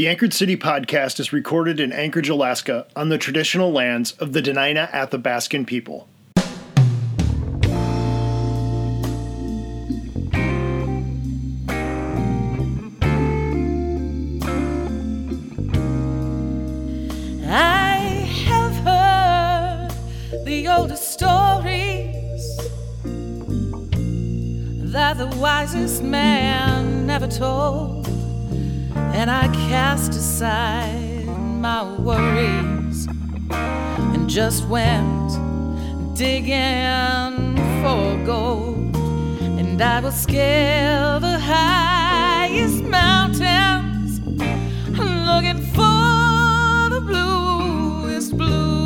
The Anchorage City podcast is recorded in Anchorage, Alaska, on the traditional lands of the Denaina Athabaskan people. The stories that the wisest man never told, and I cast aside my worries and just went digging for gold. And I will scale the highest mountains, looking for the bluest blue.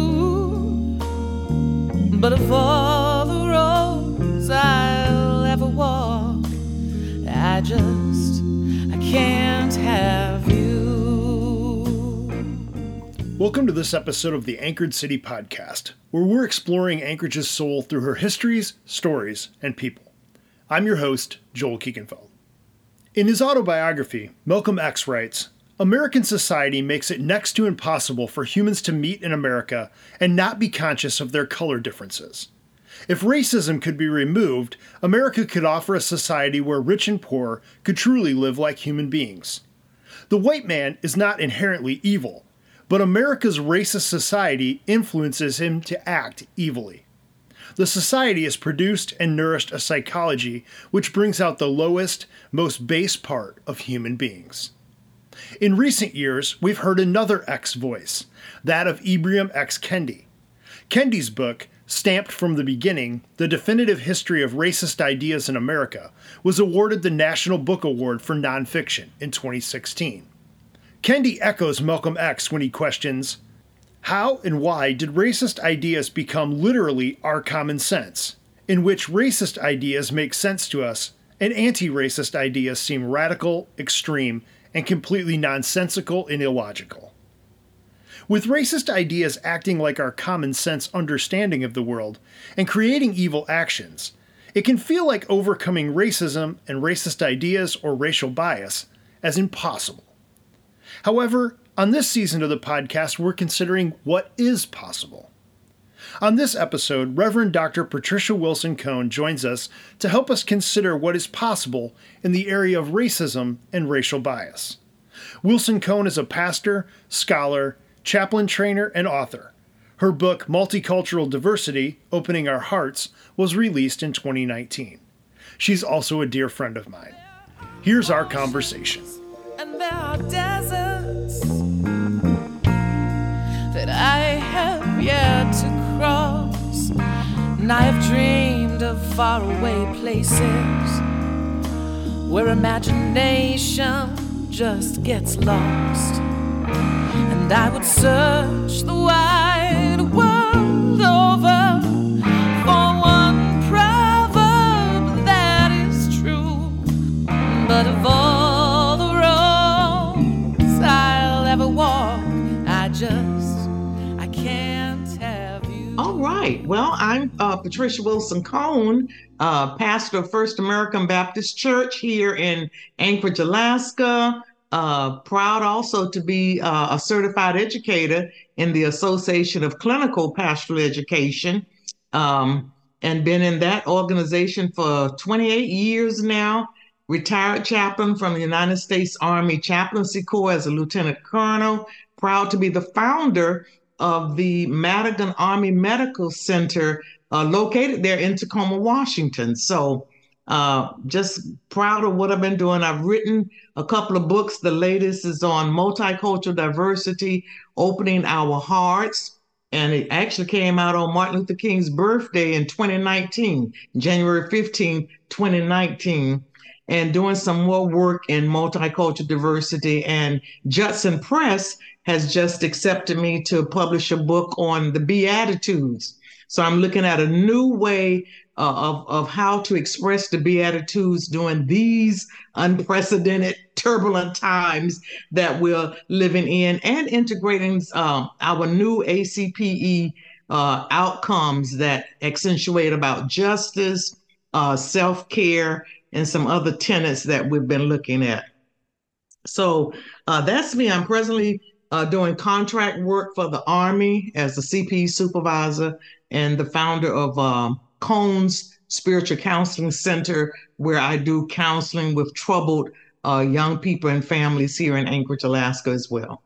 But of all the roads I'll ever walk, I can't have you. Welcome to this episode of the Anchorage City Podcast, where we're exploring Anchorage's soul through her histories, stories, and people. I'm your host, Joel Kiegenfeld. In his autobiography, Malcolm X writes, "American society makes it next to impossible for humans to meet in America and not be conscious of their color differences. If racism could be removed, America could offer a society where rich and poor could truly live like human beings. The white man is not inherently evil, but America's racist society influences him to act evilly. The society has produced and nourished a psychology which brings out the lowest, most base part of human beings." In recent years, we've heard another X voice, that of Ibram X. Kendi. Kendi's book, Stamped from the Beginning, The Definitive History of Racist Ideas in America, was awarded the National Book Award for Nonfiction in 2016. Kendi echoes Malcolm X when he questions, how and why did racist ideas become literally our common sense, in which racist ideas make sense to us and anti-racist ideas seem radical, extreme, and completely nonsensical and illogical. With racist ideas acting like our common sense understanding of the world and creating evil actions, it can feel like overcoming racism and racist ideas or racial bias as impossible. However, on this season of the podcast, we're considering what is possible. On this episode, Reverend Dr. Patricia Wilson-Cone joins us to help us consider what is possible in the area of racism and racial bias. Wilson-Cone is a pastor, scholar, chaplain trainer, and author. Her book, Multicultural Diversity: Opening Our Hearts, was released in 2019. She's also a dear friend of mine. Here's our conversation. And there are deserts that I have yet to cross, and I have dreamed of faraway places where imagination just gets lost, and I would search the wide world over for one proverb that is true, but of all the roads I'll ever walk, I can't have. All right. Well, I'm Patricia Wilson-Cone, pastor of First American Baptist Church here in Anchorage, Alaska. Proud also to be a certified educator in the Association of Clinical Pastoral Education, and been in that organization for 28 years now. Retired chaplain from the United States Army Chaplaincy Corps as a lieutenant colonel. Proud to be the founder of the Madigan Army Medical Center, located there in Tacoma, Washington. So just proud of what I've been doing. I've written a couple of books. The latest is on multicultural diversity, opening our hearts. And it actually came out on Martin Luther King's birthday in 2019, January 15, 2019. And doing some more work in multicultural diversity. And Judson Press has just accepted me to publish a book on the Beatitudes. So I'm looking at a new way of how to express the Beatitudes during these unprecedented, turbulent times that we're living in, and integrating our new ACPE outcomes that accentuate about justice, self-care, and some other tenets that we've been looking at. So that's me. I'm presently doing contract work for the Army as the CPE supervisor and the founder of Cone's Spiritual Counseling Center, where I do counseling with troubled young people and families here in Anchorage, Alaska as well.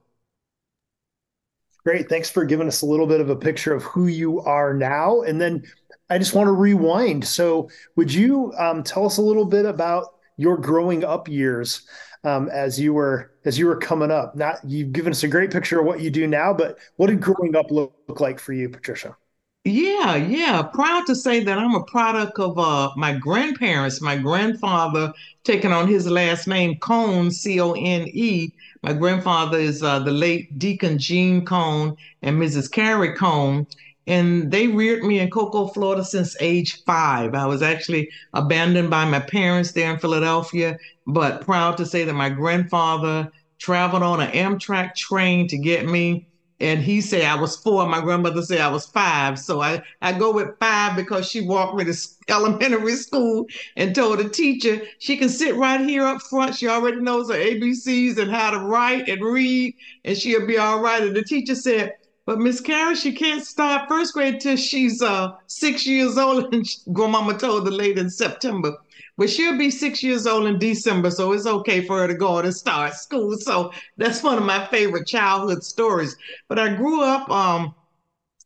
Great. Thanks for giving us a little bit of a picture of who you are now. And then I just want to rewind. So would you tell us a little bit about your growing up years as you were coming up? Not, you've given us a great picture of what you do now, but what did growing up look like for you, Patricia? Yeah. Proud to say that I'm a product of my grandparents, my grandfather taking on his last name, Cone, C-O-N-E. My grandfather is the late Deacon Gene Cone and Mrs. Carrie Cone. And they reared me in Cocoa, Florida since age 5. I was actually abandoned by my parents there in Philadelphia, but proud to say that my grandfather traveled on an Amtrak train to get me. And he said I was 4. My grandmother said I was 5. So I go with 5 because she walked me to elementary school and told the teacher she can sit right here up front. She already knows her ABCs and how to write and read, and she'll be all right. And the teacher said, but Miss Carrie, she can't start first grade till she's 6 years old. And grandmama told her late in September. But she'll be 6 years old in December, so it's okay for her to go on and start school. So that's one of my favorite childhood stories. But I grew up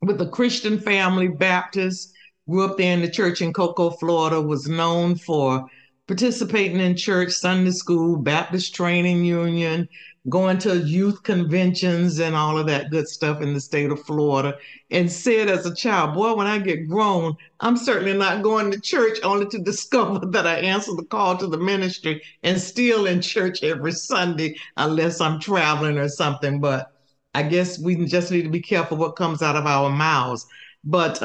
with a Christian family, Baptist, grew up there in the church in Cocoa, Florida, was known for participating in church, Sunday school, Baptist training union, going to youth conventions and all of that good stuff in the state of Florida, and said as a child, boy, when I get grown, I'm certainly not going to church, only to discover that I answered the call to the ministry and still in church every Sunday, unless I'm traveling or something. But I guess we just need to be careful what comes out of our mouths. But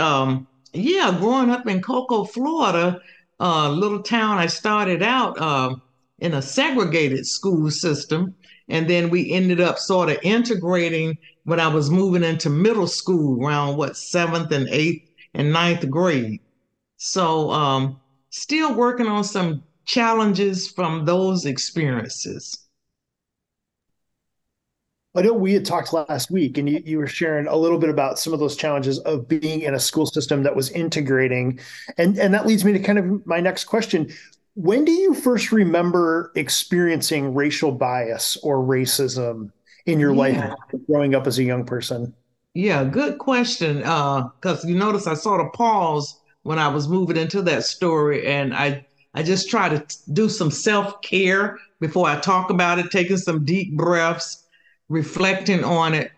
yeah, growing up in Cocoa, Florida, little town, I started out in a segregated school system. And then we ended up sort of integrating when I was moving into middle school around, 7th and 8th and 9th grade. So still working on some challenges from those experiences. I know we had talked last week and you were sharing a little bit about some of those challenges of being in a school system that was integrating. And that leads me to kind of my next question. When do you first remember experiencing racial bias or racism in your life growing up as a young person? Yeah, good question. Because you notice I sort of paused when I was moving into that story, and I just try to do some self-care before I talk about it, taking some deep breaths, reflecting on it.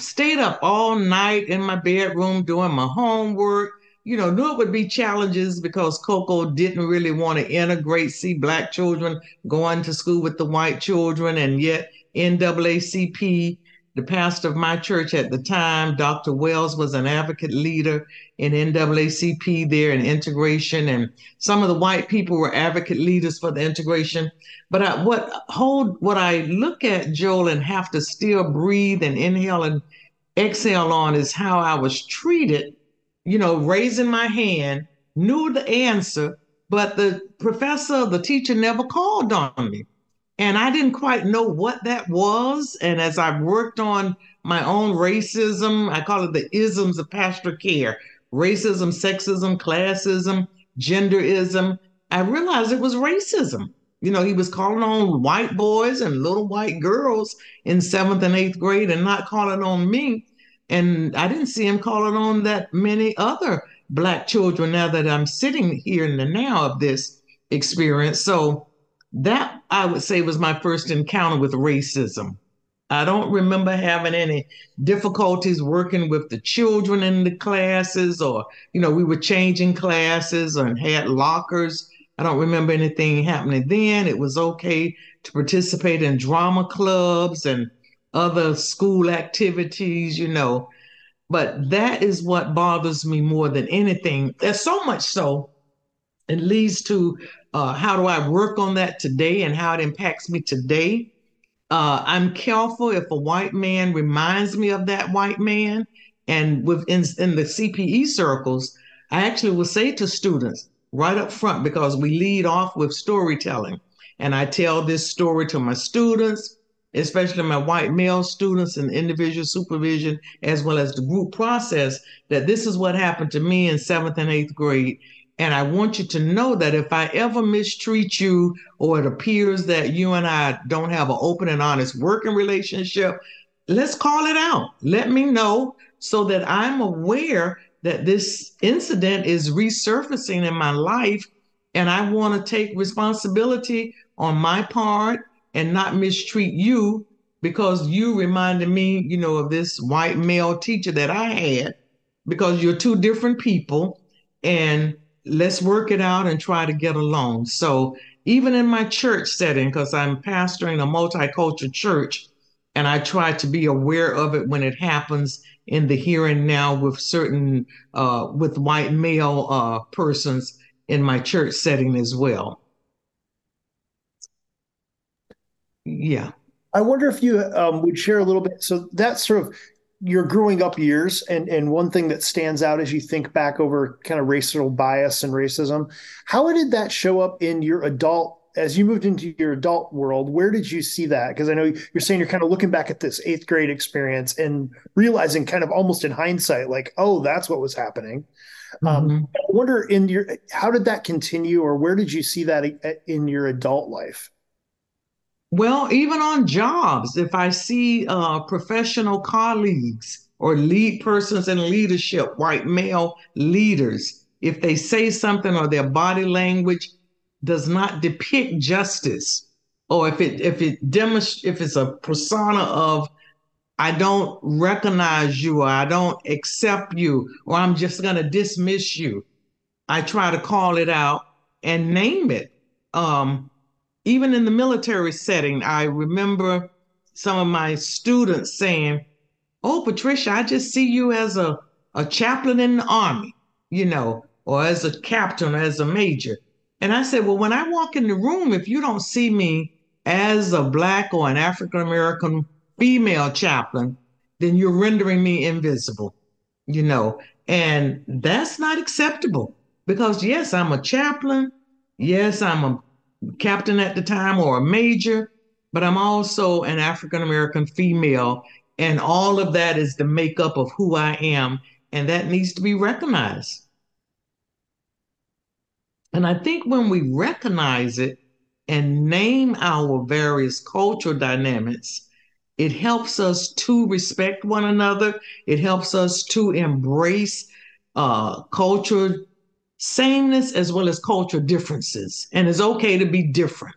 Stayed up all night in my bedroom doing my homework. You know, knew it would be challenges because Cocoa didn't really want to integrate, see Black children going to school with the white children, and yet NAACP, the pastor of my church at the time, Dr. Wells, was an advocate leader in NAACP there in integration, and some of the white people were advocate leaders for the integration. But what I look at, Joel, and have to still breathe and inhale and exhale on is how I was treated. You know, raising my hand, knew the answer, but the professor, the teacher never called on me. And I didn't quite know what that was. And as I worked on my own racism, I call it the isms of pastoral care, racism, sexism, classism, genderism, I realized it was racism. You know, he was calling on white boys and little white girls in 7th and 8th grade and not calling on me. And I didn't see him calling on that many other Black children now that I'm sitting here in the now of this experience. So that, I would say, was my first encounter with racism. I don't remember having any difficulties working with the children in the classes, or, you know, we were changing classes and had lockers. I don't remember anything happening then. It was okay to participate in drama clubs and other school activities, you know, but that is what bothers me more than anything. There's so much so it leads to how do I work on that today and how it impacts me today. I'm careful if a white man reminds me of that white man, and within the CPE circles, I actually will say to students right up front, because we lead off with storytelling. And I tell this story to my students, especially my white male students in individual supervision, as well as the group process, that this is what happened to me in 7th and 8th grade. And I want you to know that if I ever mistreat you, or it appears that you and I don't have an open and honest working relationship, let's call it out. Let me know so that I'm aware that this incident is resurfacing in my life, and I want to take responsibility on my part and not mistreat you because you reminded me, you know, of this white male teacher that I had, because you're two different people, and let's work it out and try to get along. So even in my church setting, because I'm pastoring a multicultural church, and I try to be aware of it when it happens in the here and now with certain, with white male persons in my church setting as well. Yeah. I wonder if you would share a little bit. So that's sort of your growing up years, and one thing that stands out as you think back over kind of racial bias and racism, how did that show up in your adult, as you moved into your adult world? Where did you see that? Because I know you're saying you're kind of looking back at this 8th grade experience and realizing kind of almost in hindsight, like, oh, that's what was happening. I wonder in your, how did that continue, or where did you see that in your adult life? Well, even on jobs, if I see professional colleagues or lead persons in leadership, white male leaders, if they say something or their body language does not depict justice, or if it's a persona of, I don't recognize you, or I don't accept you, or I'm just going to dismiss you, I try to call it out and name it. Even in the military setting, I remember some of my students saying, oh, Patricia, I just see you as a chaplain in the Army, you know, or as a captain, or as a major. And I said, well, when I walk in the room, if you don't see me as a Black or an African-American female chaplain, then you're rendering me invisible, you know, and that's not acceptable, because yes, I'm a chaplain. Yes, I'm a captain at the time or a major, but I'm also an African-American female. And all of that is the makeup of who I am. And that needs to be recognized. And I think when we recognize it and name our various cultural dynamics, it helps us to respect one another. It helps us to embrace cultural sameness as well as cultural differences. And it's okay to be different.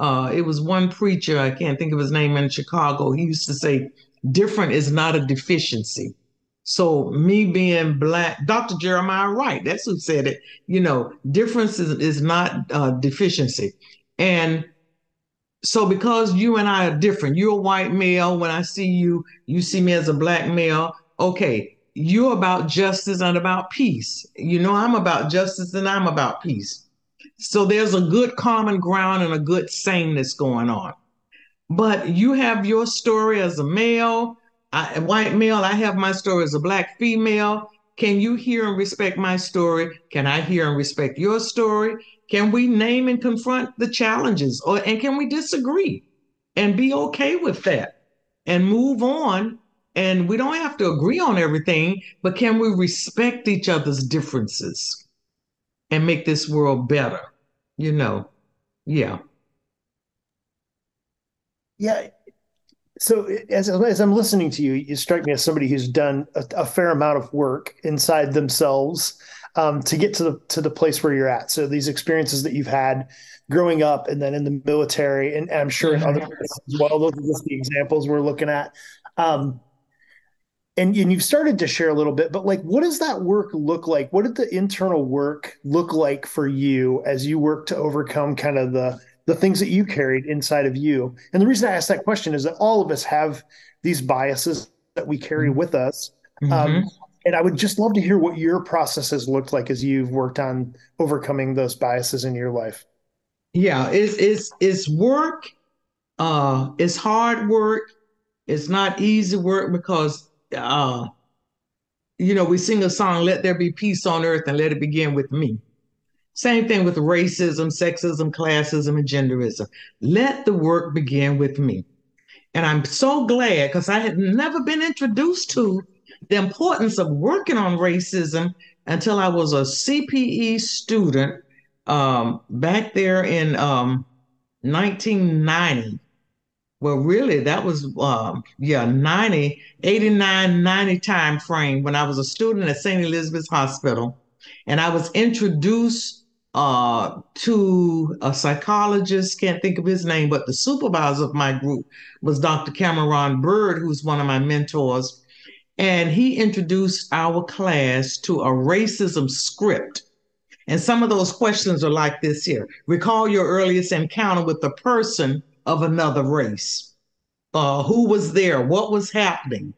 It was one preacher, I can't think of his name, in Chicago. He used to say, different is not a deficiency. So me being Black, Dr. Jeremiah Wright, that's who said it, you know, difference is not deficiency. And so because you and I are different, you're a white male. When I see you, you see me as a Black male. Okay, you're about justice and about peace. You know, I'm about justice and I'm about peace. So there's a good common ground and a good sameness going on. But you have your story as a male, a white male, I have my story as a Black female. Can you hear and respect my story? Can I hear and respect your story? Can we name and confront the challenges? And can we disagree and be okay with that and move on? And we don't have to agree on everything, but can we respect each other's differences and make this world better? You know, yeah. Yeah. So as I'm listening to you, you strike me as somebody who's done a fair amount of work inside themselves to get to the place where you're at. So these experiences that you've had growing up and then in the military, and I'm sure in other places as well, those are just the examples we're looking at. And you've started to share a little bit, but like, what does that work look like? What did the internal work look like for you as you work to overcome kind of the things that you carried inside of you? And the reason I asked that question is that all of us have these biases that we carry with us. And I would just love to hear what your processes looked like as you've worked on overcoming those biases in your life. Yeah, it's work. It's hard work. It's not easy work because, you know, we sing a song, let there be peace on earth and let it begin with me. Same thing with racism, sexism, classism, and genderism. Let the work begin with me. And I'm so glad, because I had never been introduced to the importance of working on racism until I was a CPE student back there in 1990. Well, really, that was, 89, 90 time frame when I was a student at St. Elizabeth's Hospital. And I was introduced to a psychologist, can't think of his name, but the supervisor of my group was Dr. Cameron Bird, who's one of my mentors. And he introduced our class to a racism script. And some of those questions are like this here. Recall your earliest encounter with the person of another race. Who was there? What was happening?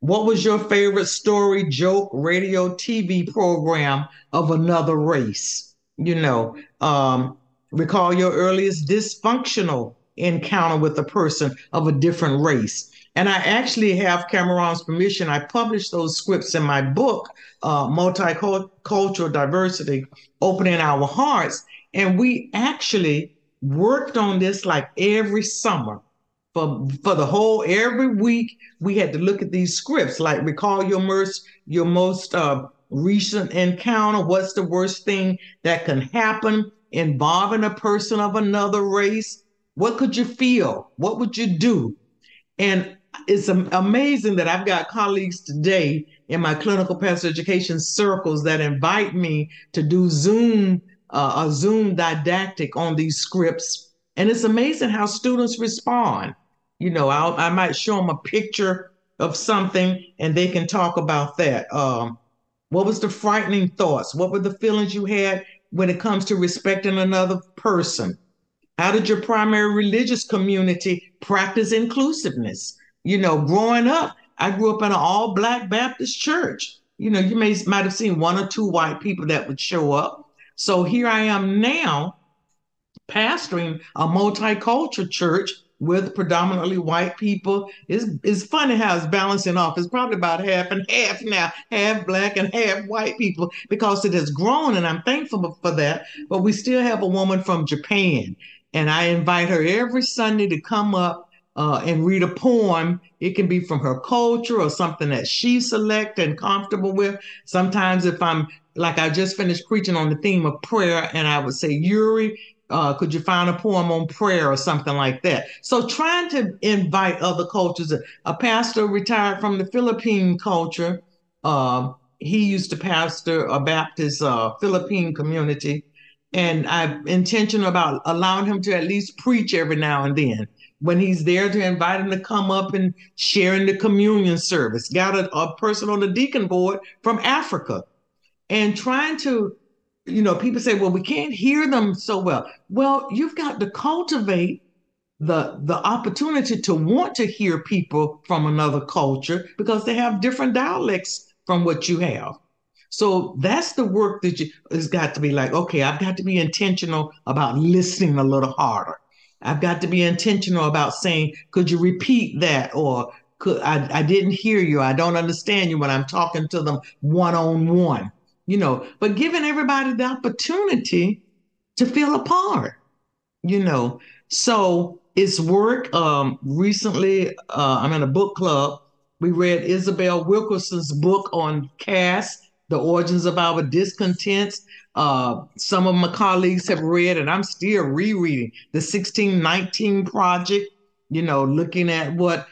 What was your favorite story, joke, radio, TV program of another race? You know, recall your earliest dysfunctional encounter with a person of a different race. And I actually have Cameron's permission. I published those scripts in my book, Multicultural Diversity: Opening Our Hearts. And we actually worked on this like every summer for the whole, every week we had to look at these scripts, like recall your most recent encounter. What's the worst thing that can happen involving a person of another race? What could you feel? What would you do? And it's amazing that I've got colleagues today in my clinical pastor education circles that invite me to do a Zoom didactic on these scripts. And it's amazing how students respond. You know, I might show them a picture of something and they can talk about that. What was the frightening thoughts? What were the feelings you had when it comes to respecting another person? How did your primary religious community practice inclusiveness? You know, growing up, I grew up in an all-Black Baptist church. You know, you might have seen one or two white people that would show up. So here I am now pastoring a multicultural church with predominantly white people. It's funny how it's balancing off. It's probably about half and half now, half Black and half white people, because it has grown, and I'm thankful for that. But we still have a woman from Japan, and I invite her every Sunday to come up and read a poem. It can be from her culture or something that she select and comfortable with. Sometimes if I'm like I just finished preaching on the theme of prayer, and I would say, Yuri, could you find a poem on prayer or something like that? So trying to invite other cultures. A pastor retired from the Philippine culture. He used to pastor a Baptist Philippine community. And I'm intentional about allowing him to at least preach every now and then. When he's there, to invite him to come up and share in the communion service. Got a person on the deacon board from Africa. And trying to, you know, people say, well, we can't hear them so well. Well, you've got to cultivate the opportunity to want to hear people from another culture, because they have different dialects from what you have. So that's the work that has got to be like, okay, I've got to be intentional about listening a little harder. I've got to be intentional about saying, could you repeat that? Or I didn't hear you. I don't understand you when I'm talking to them one-on-one. You know, but giving everybody the opportunity to feel a part, you know. So it's work. Recently, I'm in a book club. We read Isabel Wilkerson's book on caste, The Origins of Our Discontents. Some of my colleagues have read, and I'm still rereading, the 1619 Project, you know, looking at what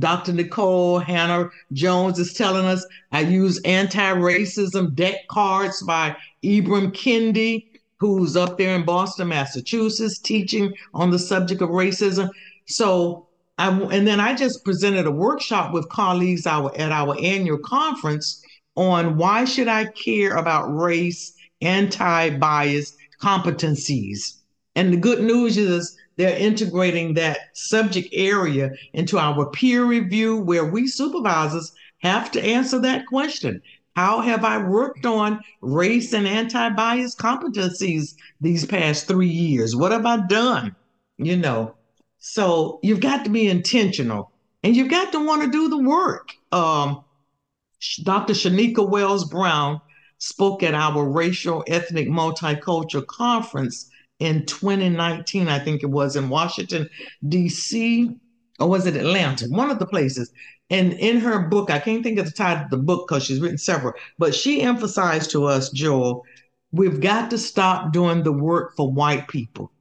Dr. Nicole Hannah-Jones is telling us. I use anti-racism deck cards by Ibram Kendi, who's up there in Boston, Massachusetts, teaching on the subject of racism. So, and then I just presented a workshop with colleagues at our annual conference on why should I care about race, anti-bias competencies. And the good news is, they're integrating that subject area into our peer review, where we supervisors have to answer that question. How have I worked on race and anti-bias competencies these past 3 years? What have I done? You know, so you've got to be intentional, and you've got to want to do the work. Dr. Shanika Wells-Brown spoke at our Racial Ethnic Multicultural Conference in 2019, I think it was, in Washington, D.C., or was it Atlanta? One of the places. And in her book, I can't think of the title of the book because she's written several, but she emphasized to us, Joel, we've got to stop doing the work for white people.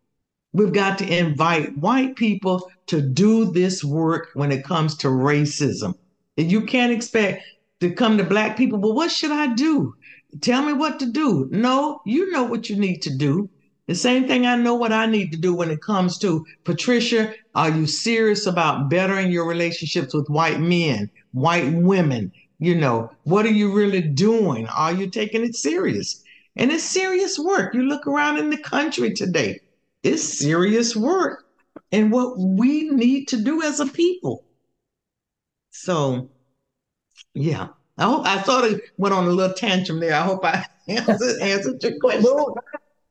We've got to invite white people to do this work when it comes to racism. And you can't expect to come to black people, well, what should I do? Tell me what to do. No, you know what you need to do. The same thing I know what I need to do when it comes to, Patricia, are you serious about bettering your relationships with white men, white women? You know, what are you really doing? Are you taking it serious? And it's serious work. You look around in the country today, it's serious work. And what we need to do as a people. So, yeah. I hope I sort of went on a little tantrum there. I hope I answered your question.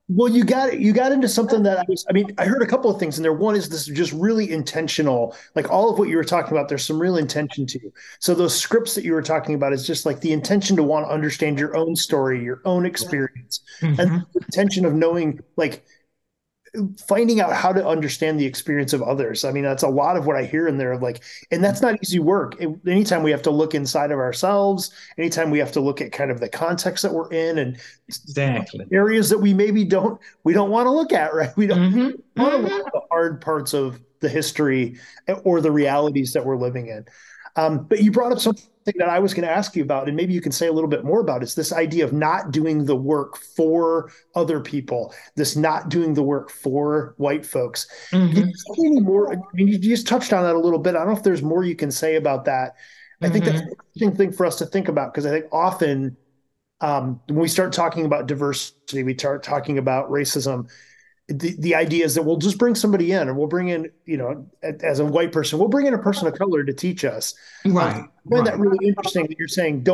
Well, you got into something that I heard a couple of things in there. One is this is just really intentional, like all of what you were talking about, there's some real intention to you. So those scripts that you were talking about is just like the intention to want to understand your own story, your own experience, and the intention of knowing, like finding out how to understand the experience of others. I mean, that's a lot of what I hear in there, like, and that's not easy work. Anytime we have to look inside of ourselves, anytime we have to look at kind of the context that we're in and exactly areas that we maybe don't want to look at, right? We don't want to look at the hard parts of the history or the realities that we're living in. But you brought up something that I was going to ask you about, and maybe you can say a little bit more about, is this idea of not doing the work for other people, this not doing the work for white folks. Can you say any more? I mean, you just touched on that a little bit. I don't know if there's more you can say about that. I think that's an interesting thing for us to think about, because I think often when we start talking about diversity, we start talking about racism. The idea is that we'll just bring somebody in, and we'll bring in, you know, as a white person, we'll bring in a person of color to teach us. Right. I find that really interesting that you're saying,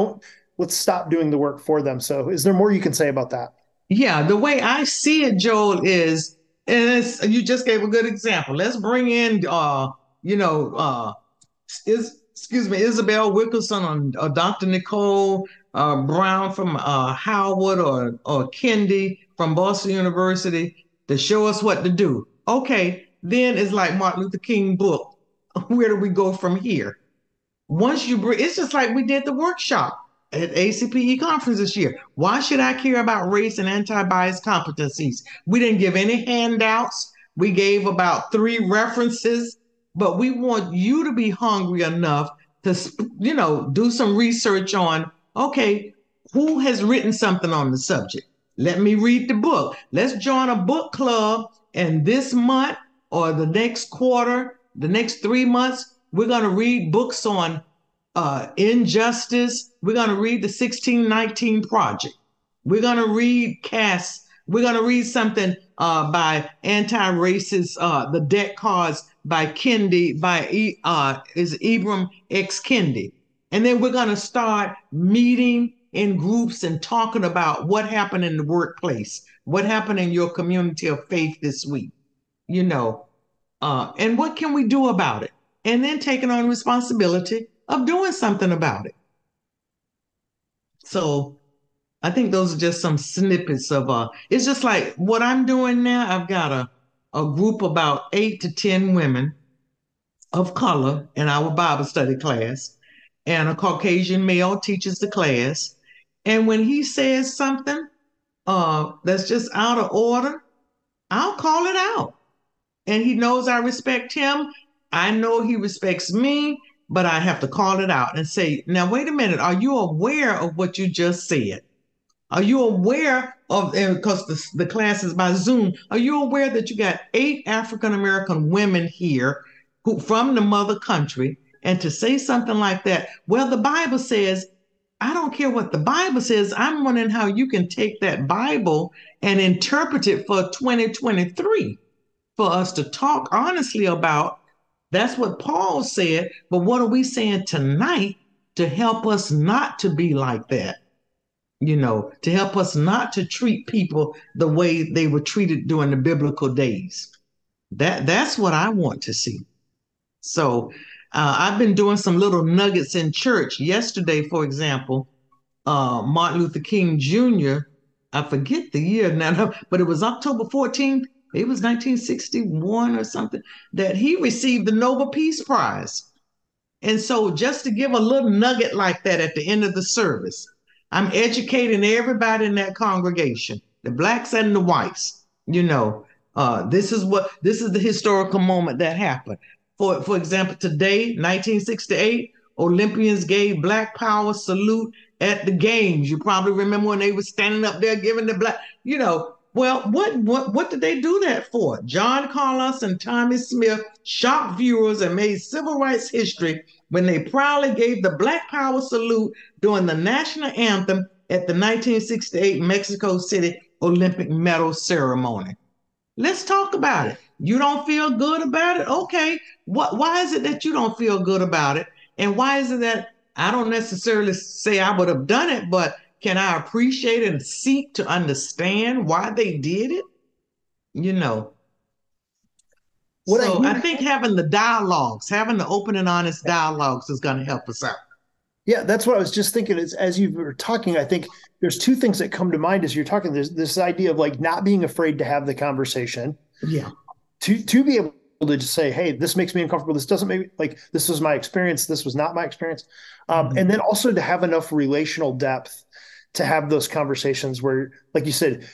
let's stop doing the work for them. So is there more you can say about that? Yeah. The way I see it, Joel, is, and it's, you just gave a good example. Let's bring in, Isabel Wilkerson or Dr. Nicole Brown from Howard or Kendi from Boston University, to show us what to do. Okay, then it's like Martin Luther King book. Where do we go from here? Once you bring, it's just like we did the workshop at ACPE conference this year. Why should I care about race and anti-bias competencies? We didn't give any handouts. We gave about 3 references, but we want you to be hungry enough to, you know, do some research on, okay, who has written something on the subject? Let me read the book. Let's join a book club. And this month or the next quarter, the next 3 months, we're going to read books on injustice. We're going to read the 1619 Project. We're going to read Cass. We're going to read something by anti-racist, the debt cards by Kendi, is Ibram X. Kendi. And then we're going to start meeting in groups and talking about what happened in the workplace, what happened in your community of faith this week, you know, and what can we do about it? And then taking on responsibility of doing something about it. So I think those are just some snippets of, it's just like what I'm doing now. I've got a group about 8 to 10 women of color in our Bible study class, and a Caucasian male teaches the class. And when he says something that's just out of order, I'll call it out. And he knows I respect him. I know he respects me, but I have to call it out and say, now, wait a minute. Are you aware of what you just said? Are you aware of, and because the class is by Zoom, are you aware that you got 8 African-American women here who from the mother country? And to say something like that, well, the Bible says, I don't care what the Bible says. I'm wondering how you can take that Bible and interpret it for 2023 for us to talk honestly about. That's what Paul said. But what are we saying tonight to help us not to be like that? You know, to help us not to treat people the way they were treated during the biblical days. That's what I want to see. So I've been doing some little nuggets in church. Yesterday, for example, Martin Luther King Jr., I forget the year now, but it was October 14th, it was 1961 or something, that he received the Nobel Peace Prize. And so just to give a little nugget like that at the end of the service, I'm educating everybody in that congregation, the blacks and the whites, you know, this is the historical moment that happened. For example, today, 1968, Olympians gave Black Power salute at the games. You probably remember when they were standing up there giving the black, you know, well, what did they do that for? John Carlos and Tommy Smith shocked viewers and made civil rights history when they proudly gave the Black Power salute during the national anthem at the 1968 Mexico City Olympic medal ceremony. Let's talk about it. You don't feel good about it? Okay, why is it that you don't feel good about it? And why is it that I don't necessarily say I would have done it, but can I appreciate and seek to understand why they did it? You know. So I think having the dialogues, having the open and honest dialogues is going to help us out. Yeah, that's what I was just thinking. As you were talking, I think there's two things that come to mind as you're talking. There's this idea of like not being afraid to have the conversation. Yeah. To be able to just say, hey, this makes me uncomfortable. This doesn't make me, like, this was my experience. This was not my experience. And then also to have enough relational depth to have those conversations where, like you said,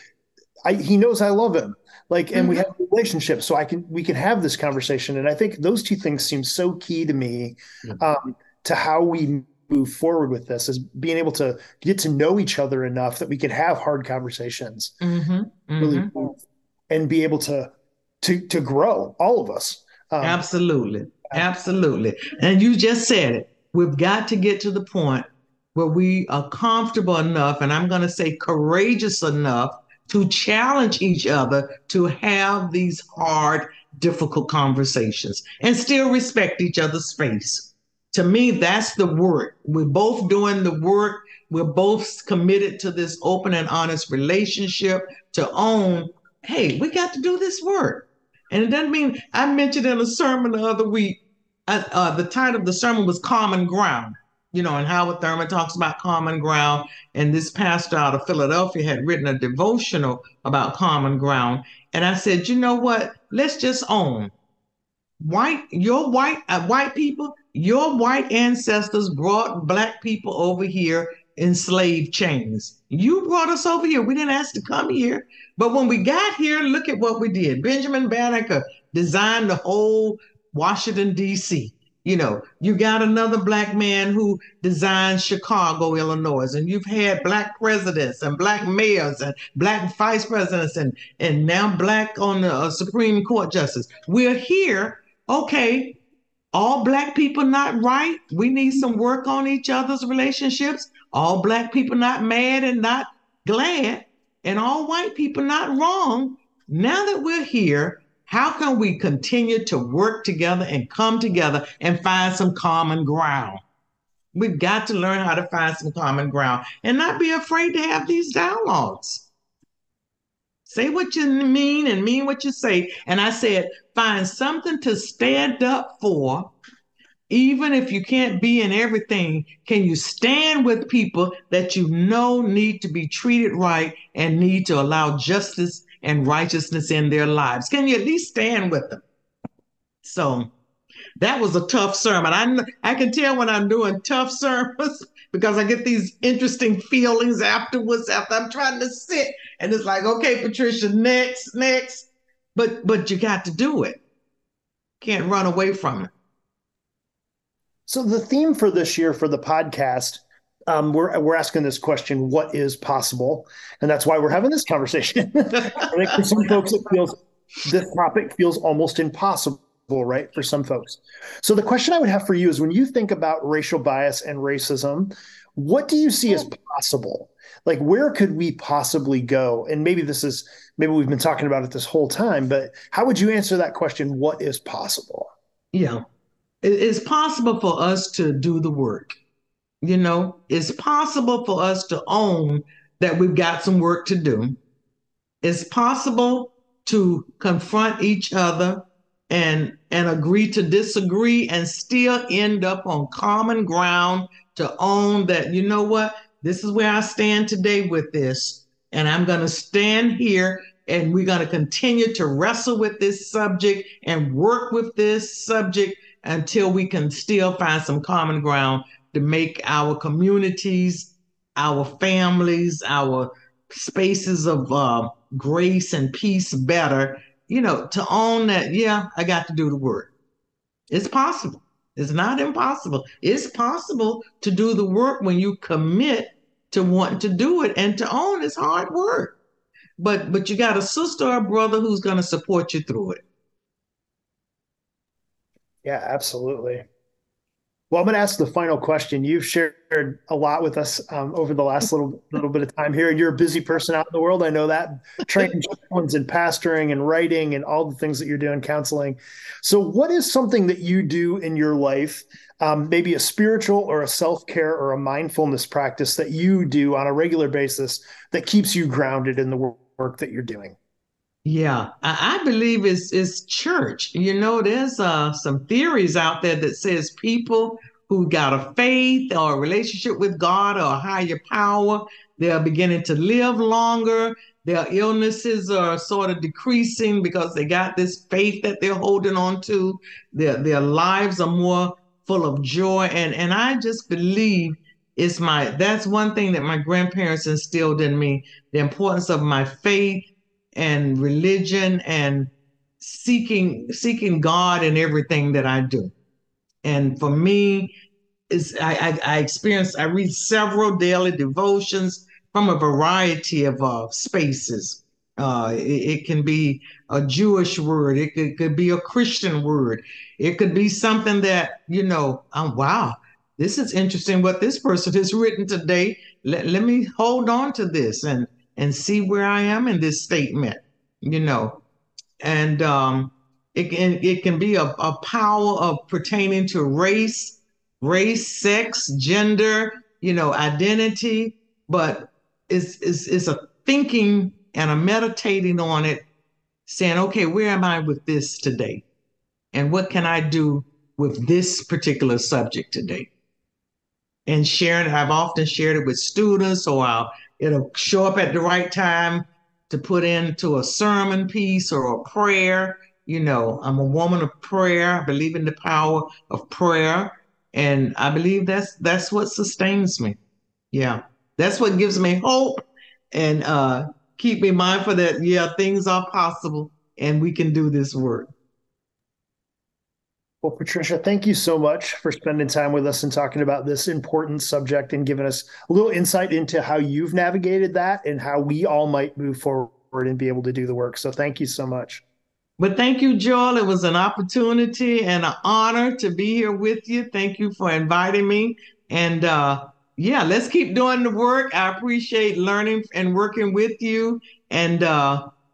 he knows I love him. Like, and we have a relationship, so we can have this conversation. And I think those two things seem so key to me, to how we move forward with this, is being able to get to know each other enough that we can have hard conversations, really, and be able to grow, all of us. Absolutely. And you just said it. We've got to get to the point where we are comfortable enough, and I'm going to say courageous enough, to challenge each other to have these hard, difficult conversations and still respect each other's space. To me, that's the work. We're both doing the work. We're both committed to this open and honest relationship, to own, hey, we got to do this work. And it doesn't mean, I mentioned in a sermon the other week, the title of the sermon was Common Ground. You know, and Howard Thurman talks about common ground. And this pastor out of Philadelphia had written a devotional about common ground. And I said, you know what? Let's just own your white ancestors brought black people over here in slave chains. You brought us over here. We didn't ask to come here. But when we got here, look at what we did. Benjamin Banneker designed the whole Washington, D.C. You know, you got another black man who designed Chicago, Illinois, and you've had black presidents and black mayors and black vice presidents and now black on the Supreme Court justice. We're here. Okay, all black people not right. We need some work on each other's relationships. All black people not mad and not glad, and all white people not wrong. Now that we're here, how can we continue to work together and come together and find some common ground? We've got to learn how to find some common ground and not be afraid to have these dialogues. Say what you mean and mean what you say. And I said, find something to stand up for. Even if you can't be in everything, can you stand with people that you know need to be treated right and need to allow justice and righteousness in their lives? Can you at least stand with them? So that was a tough sermon. I can tell when I'm doing tough sermons because I get these interesting feelings afterwards after I'm trying to sit. And it's like, okay, Patricia, next. But you got to do it. Can't run away from it. So the theme for this year for the podcast, we're asking this question, what is possible? And that's why we're having this conversation. I think for some folks, this topic feels almost impossible, right? For some folks. So the question I would have for you is, when you think about racial bias and racism, what do you see as possible? Like, where could we possibly go? And maybe we've been talking about it this whole time, but how would you answer that question? What is possible? Yeah. It's possible for us to do the work. You know, it's possible for us to own that we've got some work to do. It's possible to confront each other and agree to disagree and still end up on common ground, to own that, you know what, this is where I stand today with this. And I'm going to stand here and we're going to continue to wrestle with this subject and work with this subject until we can still find some common ground to make our communities, our families, our spaces of grace and peace better, you know, to own that, yeah, I got to do the work. It's possible. It's not impossible. It's possible to do the work when you commit to want to do it and to own it's hard work. But you got a sister or a brother who's going to support you through it. Yeah, absolutely. Well, I'm going to ask the final question. You've shared a lot with us over the last little bit of time here, and you're a busy person out in the world. I know that, training chaplains and pastoring and writing and all the things that you're doing, counseling. So what is something that you do in your life, maybe a spiritual or a self-care or a mindfulness practice that you do on a regular basis that keeps you grounded in the work that you're doing? Yeah, I believe it's church. You know, there's some theories out there that says people who got a faith or a relationship with God or a higher power, they're beginning to live longer. Their illnesses are sort of decreasing because they got this faith that they're holding on to. Their lives are more full of joy. And I just believe that's one thing that my grandparents instilled in me, the importance of my faith and religion and seeking God in everything that I do. And for me, I read several daily devotions from a variety of spaces. It can be a Jewish word. It could be a Christian word. It could be something that, you know, wow, this is interesting what this person has written today. Let me hold on to this and see where I am in this statement, you know. And it can be a power of pertaining to race, sex, gender, you know, identity, but it's a thinking and a meditating on it, saying, okay, where am I with this today? And what can I do with this particular subject today? And sharing, I've often shared it with students, or it'll show up at the right time to put into a sermon piece or a prayer. You know, I'm a woman of prayer. I believe in the power of prayer. And I believe that's what sustains me. Yeah. That's what gives me hope and keep me mindful that, yeah, things are possible and we can do this work. Well, Patricia, thank you so much for spending time with us and talking about this important subject and giving us a little insight into how you've navigated that and how we all might move forward and be able to do the work. So thank you so much. But thank you, Joel. It was an opportunity and an honor to be here with you. Thank you for inviting me. And yeah, let's keep doing the work. I appreciate learning and working with you. And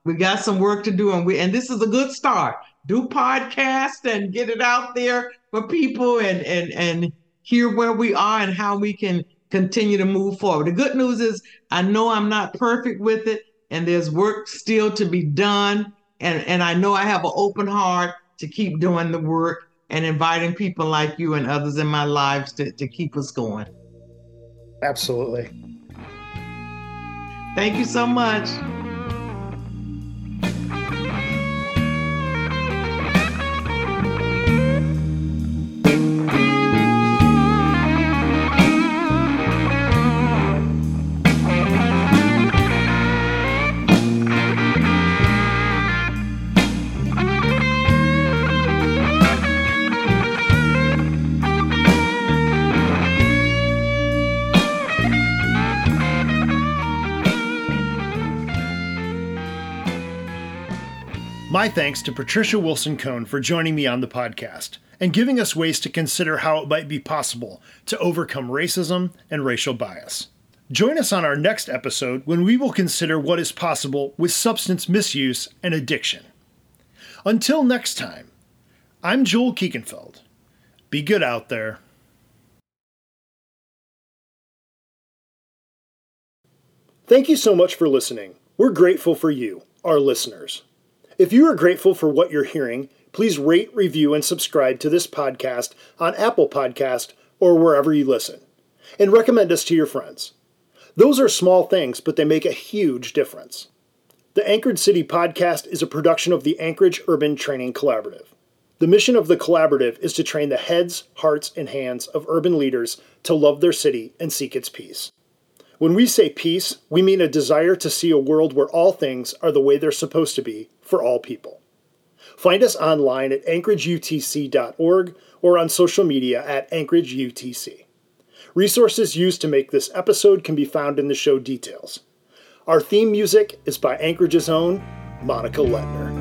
we got some work to do. And this is a good start. Do podcasts and get it out there for people and hear where we are and how we can continue to move forward. The good news is I know I'm not perfect with it and there's work still to be done. And I know I have an open heart to keep doing the work and inviting people like you and others in my lives to keep us going. Absolutely. Thank you so much. My thanks to Patricia Wilson-Cone for joining me on the podcast and giving us ways to consider how it might be possible to overcome racism and racial bias. Join us on our next episode when we will consider what is possible with substance misuse and addiction. Until next time, I'm Joel Kiegenfeld. Be good out there. Thank you so much for listening. We're grateful for you, our listeners. If you are grateful for what you're hearing, please rate, review, and subscribe to this podcast on Apple Podcasts or wherever you listen. And recommend us to your friends. Those are small things, but they make a huge difference. The Anchored City podcast is a production of the Anchorage Urban Training Collaborative. The mission of the collaborative is to train the heads, hearts, and hands of urban leaders to love their city and seek its peace. When we say peace, we mean a desire to see a world where all things are the way they're supposed to be for all people. Find us online at anchorageutc.org or on social media at anchorageutc. Resources used to make this episode can be found in the show details. Our theme music is by Anchorage's own Monica Lettner.